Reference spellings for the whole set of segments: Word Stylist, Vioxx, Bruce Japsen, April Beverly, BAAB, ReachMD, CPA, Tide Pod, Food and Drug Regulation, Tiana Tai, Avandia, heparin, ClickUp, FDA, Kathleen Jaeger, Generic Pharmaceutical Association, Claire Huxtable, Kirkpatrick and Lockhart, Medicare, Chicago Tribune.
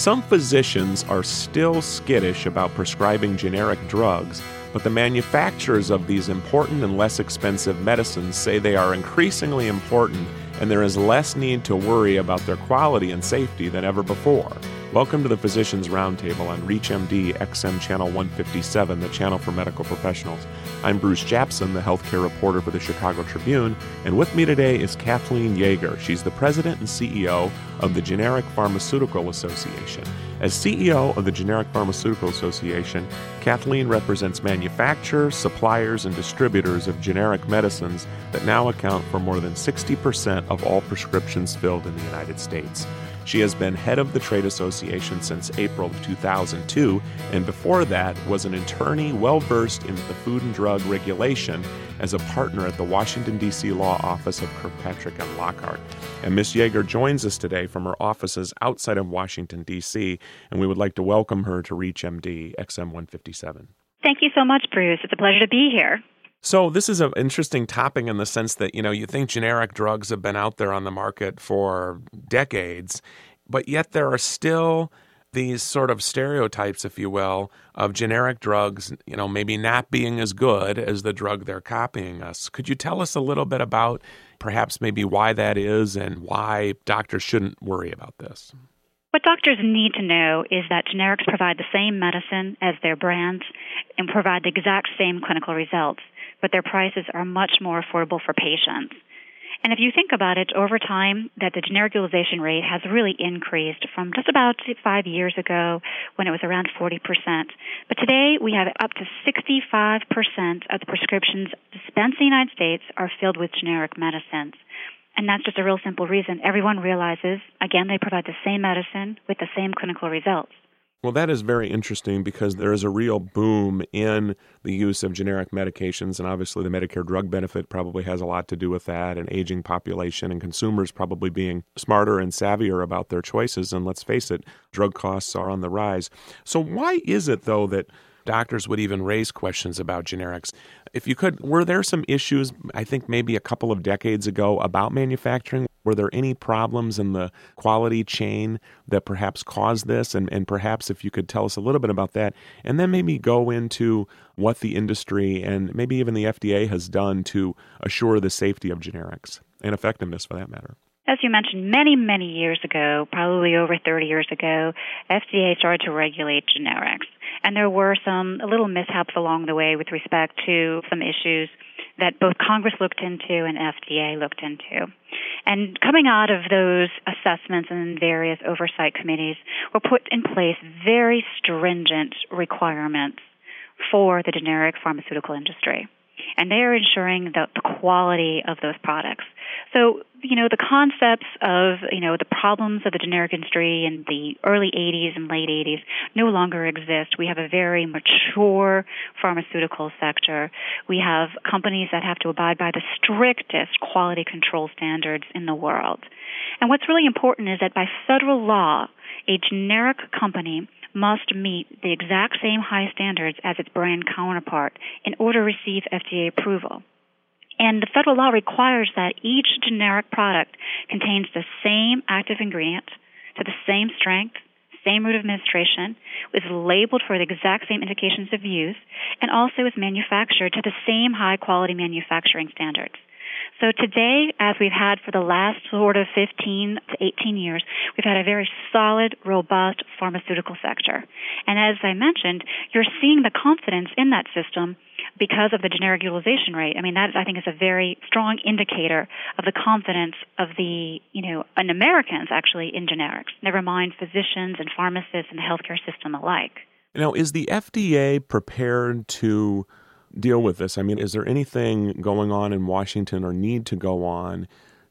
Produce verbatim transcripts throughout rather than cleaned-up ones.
Some physicians are still skittish about prescribing generic drugs, but the manufacturers of these important and less expensive medicines say they are increasingly important and there is less need to worry about their quality and safety than ever before. Welcome to the Physicians Roundtable on ReachMD X M Channel one fifty-seven, the channel for medical professionals. I'm Bruce Japsen, the healthcare reporter for the Chicago Tribune, and with me today is Kathleen Jaeger. She's the president and C E O of the Generic Pharmaceutical Association. As C E O of the Generic Pharmaceutical Association, Kathleen represents manufacturers, suppliers, and distributors of generic medicines that now account for more than sixty percent of all prescriptions filled in the United States. She has been head of the trade association since April of two thousand two, and before that was an attorney well-versed in the Food and Drug Regulation as a partner at the Washington, D C law office of Kirkpatrick and Lockhart. And Miz Jaeger joins us today from her offices outside of Washington, D C, and we would like to welcome her to ReachMD X M one fifty-seven. Thank you so much, Bruce. It's a pleasure to be here. So this is an interesting topic in the sense that, you know, you think generic drugs have been out there on the market for decades, but yet there are still these sort of stereotypes, if you will, of generic drugs, you know, maybe not being as good as the drug they're copying us. Could you tell us a little bit about perhaps maybe why that is and why doctors shouldn't worry about this? What doctors need to know is that generics provide the same medicine as their brands and provide the exact same clinical results, but their prices are much more affordable for patients. And if you think about it, over time, that the generic utilization rate has really increased from just about five years ago when it was around forty percent. But today, we have up to sixty-five percent of the prescriptions dispensed in the United States are filled with generic medicines. And that's just a real simple reason. Everyone realizes, again, they provide the same medicine with the same clinical results. Well, that is very interesting because there is a real boom in the use of generic medications, and obviously the Medicare drug benefit probably has a lot to do with that, an aging population, and consumers probably being smarter and savvier about their choices. And let's face it, drug costs are on the rise. So why is it, though, that doctors would even raise questions about generics? If you could, were there some issues, I think maybe a couple of decades ago, about manufacturing? Were there any problems in the quality chain that perhaps caused this? And, and perhaps if you could tell us a little bit about that, and then maybe go into what the industry and maybe even the F D A has done to assure the safety of generics and effectiveness for that matter. As you mentioned, many, many years ago, probably over thirty years ago, F D A started to regulate generics. And there were some little mishaps along the way with respect to some issues that both Congress looked into and F D A looked into. And coming out of those assessments and various oversight committees were put in place very stringent requirements for the generic pharmaceutical industry. And they are ensuring the quality of those products. So, you know, the concepts of, you know, the problems of the generic industry in the early eighties and late eighties no longer exist. We have a very mature pharmaceutical sector. We have companies that have to abide by the strictest quality control standards in the world. And what's really important is that by federal law, a generic company must meet the exact same high standards as its brand counterpart in order to receive F D A approval. And the federal law requires that each generic product contains the same active ingredient, to the same strength, same route of administration, is labeled for the exact same indications of use, and also is manufactured to the same high-quality manufacturing standards. So today, as we've had for the last sort of fifteen to eighteen years, we've had a very solid, robust pharmaceutical sector. And as I mentioned, you're seeing the confidence in that system because of the generic utilization rate. I mean, that, I think, is a very strong indicator of the confidence of the, you know, in Americans, actually, in generics, never mind physicians and pharmacists and the healthcare system alike. Now, is the F D A prepared to deal with this? I mean, is there anything going on in Washington or need to go on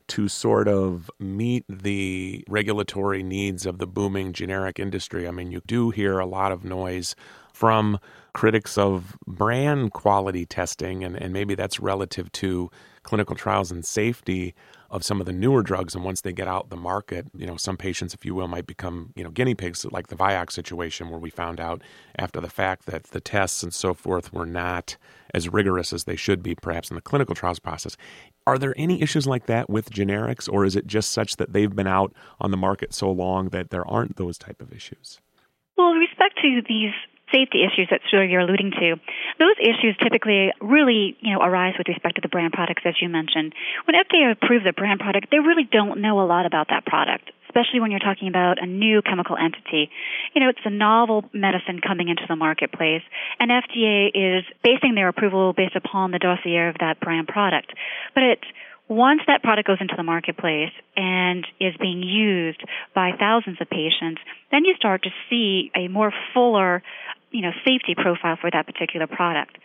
to sort of meet the regulatory needs of the booming generic industry? I mean, you do hear a lot of noise from critics of brand quality testing, and, and maybe that's relative to clinical trials and safety of some of the newer drugs. And once they get out the market, you know, some patients, if you will, might become, you know, guinea pigs, like the Vioxx situation where we found out after the fact that the tests and so forth were not as rigorous as they should be, perhaps in the clinical trials process. Are there any issues like that with generics, or is it just such that they've been out on the market so long that there aren't those type of issues? Well, with respect to these safety issues that you're alluding to, those issues typically really, you know, arise with respect to the brand products, as you mentioned. When F D A approves a brand product, they really don't know a lot about that product, especially when you're talking about a new chemical entity. You know, it's a novel medicine coming into the marketplace, and F D A is basing their approval based upon the dossier of that brand product. But it's once that product goes into the marketplace and is being used by thousands of patients, then you start to see a more fuller, you know, safety profile for that particular product.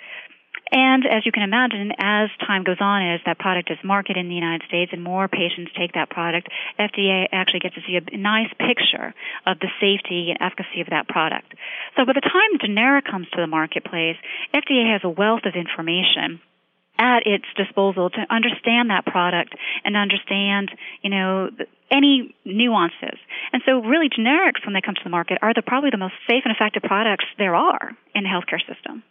And as you can imagine, as time goes on, as that product is marketed in the United States and more patients take that product, F D A actually gets to see a nice picture of the safety and efficacy of that product. So by the time generic comes to the marketplace, F D A has a wealth of information at its disposal to understand that product and understand, you know, any nuances. And so really generics, when they come to the market, are the, probably the most safe and effective products there are in the healthcare system.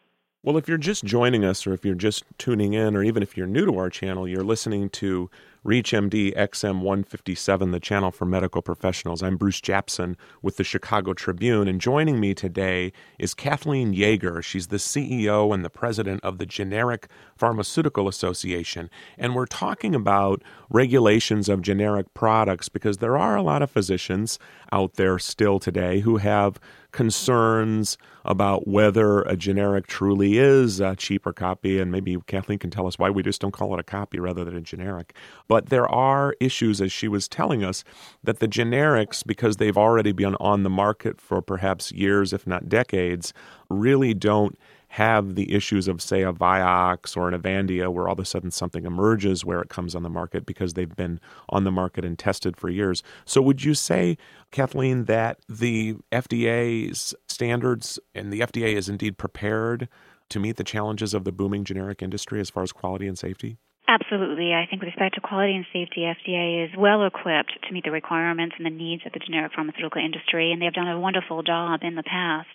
Well, if you're just joining us, or if you're just tuning in, or even if you're new to our channel, you're listening to ReachMD X M one fifty-seven, the channel for medical professionals. I'm Bruce Japsen with the Chicago Tribune, and joining me today is Kathleen Jaeger. She's the C E O and the president of the Generic Pharmaceutical Association, and we're talking about regulations of generic products because there are a lot of physicians out there still today who have concerns about whether a generic truly is a cheaper copy, and maybe Kathleen can tell us why we just don't call it a copy rather than a generic. But there are issues, as she was telling us, that the generics, because they've already been on the market for perhaps years, if not decades, really don't have the issues of, say, a Vioxx or an Avandia, where all of a sudden something emerges where it comes on the market because they've been on the market and tested for years. So would you say, Kathleen, that the F D A's standards and the F D A is indeed prepared to meet the challenges of the booming generic industry as far as quality and safety? Absolutely. I think with respect to quality and safety, F D A is well equipped to meet the requirements and the needs of the generic pharmaceutical industry, and they've done a wonderful job in the past.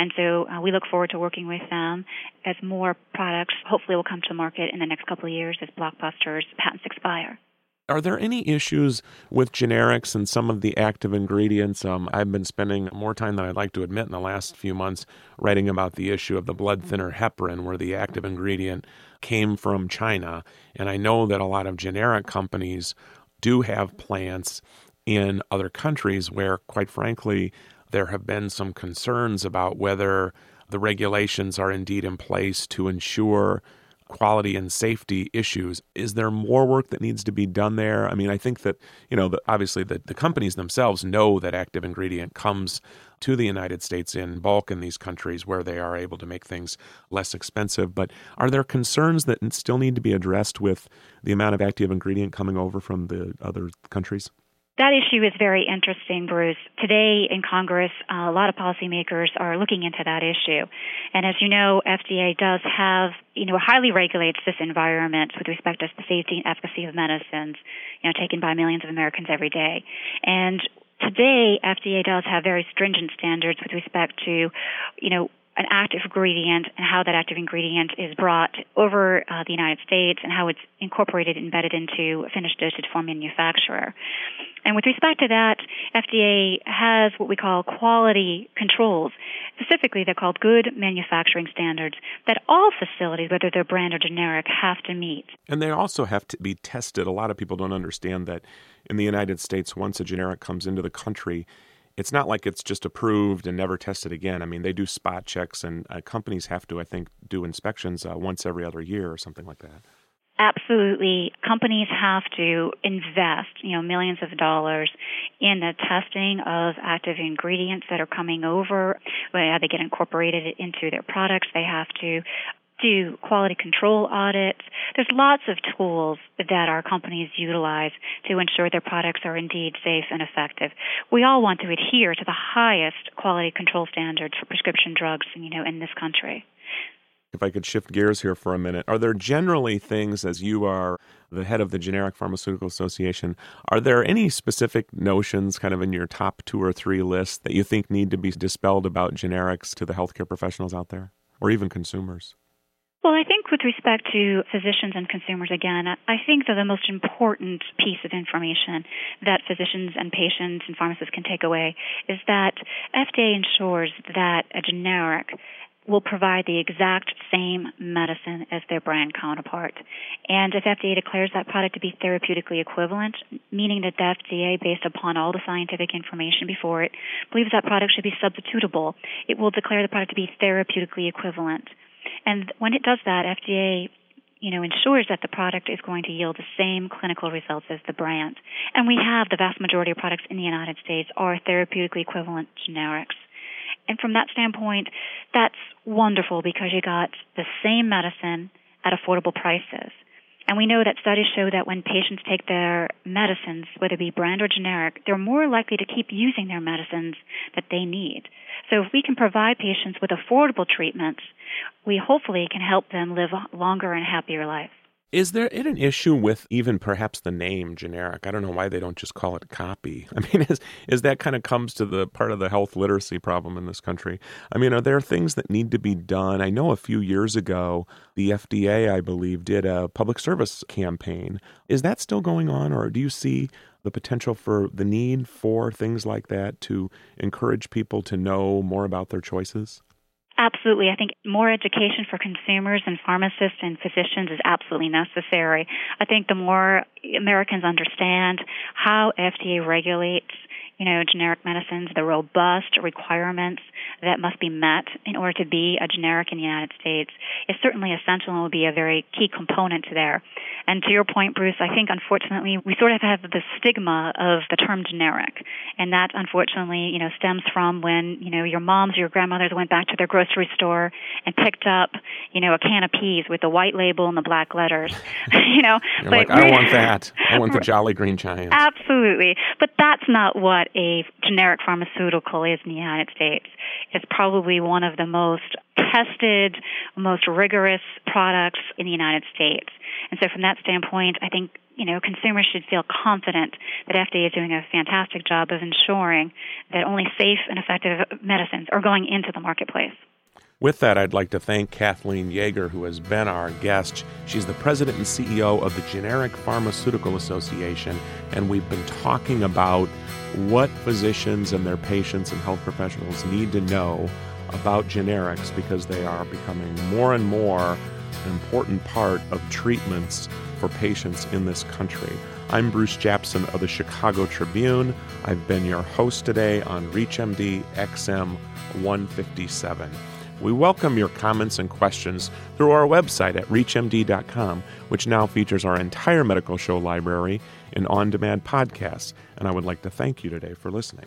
And so uh, we look forward to working with them as more products hopefully will come to market in the next couple of years as blockbusters patents expire. Are there any issues with generics and some of the active ingredients? Um, I've been spending more time than I'd like to admit in the last few months writing about the issue of the blood thinner heparin, where the active ingredient came from China. And I know that a lot of generic companies do have plants in other countries where, quite frankly, there have been some concerns about whether the regulations are indeed in place to ensure quality and safety issues. Is there more work that needs to be done there? I mean, I think that, you know, the, obviously the, the companies themselves know that active ingredient comes to the United States in bulk in these countries where they are able to make things less expensive. But are there concerns that still need to be addressed with the amount of active ingredient coming over from the other countries? That issue is very interesting, Bruce. Today in Congress, a lot of policymakers are looking into that issue. And as you know, F D A does have, you know, highly regulates this environment with respect to the safety and efficacy of medicines, you know, taken by millions of Americans every day. And today, F D A does have very stringent standards with respect to, you know, an active ingredient and how that active ingredient is brought over uh, the United States and how it's incorporated, embedded into a finished dosage form manufacturer. And with respect to that, F D A has what we call quality controls. Specifically, they're called good manufacturing standards that all facilities, whether they're brand or generic, have to meet. And they also have to be tested. A lot of people don't understand that in the United States, once a generic comes into the country, it's not like it's just approved and never tested again. I mean, they do spot checks, and uh, companies have to, I think, do inspections uh, once every other year or something like that. Absolutely. Companies have to invest, you know, millions of dollars in the testing of active ingredients that are coming over. They get incorporated into their products. They have to do quality control audits. There's lots of tools that our companies utilize to ensure their products are indeed safe and effective. We all want to adhere to the highest quality control standards for prescription drugs, you know, in this country. If I could shift gears here for a minute, are there generally things, as you are the head of the Generic Pharmaceutical Association, are there any specific notions kind of in your top two or three list that you think need to be dispelled about generics to the healthcare professionals out there or even consumers? Well, I think with respect to physicians and consumers, again, I think that the most important piece of information that physicians and patients and pharmacists can take away is that F D A ensures that a generic will provide the exact same medicine as their brand counterpart. And if F D A declares that product to be therapeutically equivalent, meaning that the F D A, based upon all the scientific information before it, believes that product should be substitutable, it will declare the product to be therapeutically equivalent. And when it does that, F D A, you know, ensures that the product is going to yield the same clinical results as the brand. And we have the vast majority of products in the United States are therapeutically equivalent generics. And from that standpoint, that's wonderful because you got the same medicine at affordable prices. And we know that studies show that when patients take their medicines, whether it be brand or generic, they're more likely to keep using their medicines that they need. So if we can provide patients with affordable treatments, we hopefully can help them live longer and happier lives. Is there an issue with even perhaps the name generic? I don't know why they don't just call it copy. I mean, is, is that kind of comes to the part of the health literacy problem in this country? I mean, are there things that need to be done? I know a few years ago, the F D A, I believe, did a public service campaign. Is that still going on, or do you see the potential for the need for things like that to encourage people to know more about their choices? Absolutely. I think more education for consumers and pharmacists and physicians is absolutely necessary. I think the more Americans understand how F D A regulates, you know, generic medicines, the robust requirements that must be met in order to be a generic in the United States is certainly essential and will be a very key component there. And to your point, Bruce, I think, unfortunately, we sort of have the stigma of the term generic. And that, unfortunately, you know, stems from when, you know, your moms or your grandmothers went back to their grocery store and picked up, you know, a can of peas with the white label and the black letters, you know. You're but like, I don't want that. I want the Jolly Green Giant. Absolutely. But that's not what a generic pharmaceutical is in the United States. It's probably one of the most tested, most rigorous products in the United States. And so from that standpoint, I think, you know, consumers should feel confident that F D A is doing a fantastic job of ensuring that only safe and effective medicines are going into the marketplace. With that, I'd like to thank Kathleen Jaeger, who has been our guest. She's the president and C E O of the Generic Pharmaceutical Association, and we've been talking about what physicians and their patients and health professionals need to know about generics because they are becoming more and more an important part of treatments for patients in this country. I'm Bruce Japsen of the Chicago Tribune. I've been your host today on ReachMD X M one fifty-seven. We welcome your comments and questions through our website at reach M D dot com, which now features our entire medical show library and on-demand podcasts. And I would like to thank you today for listening.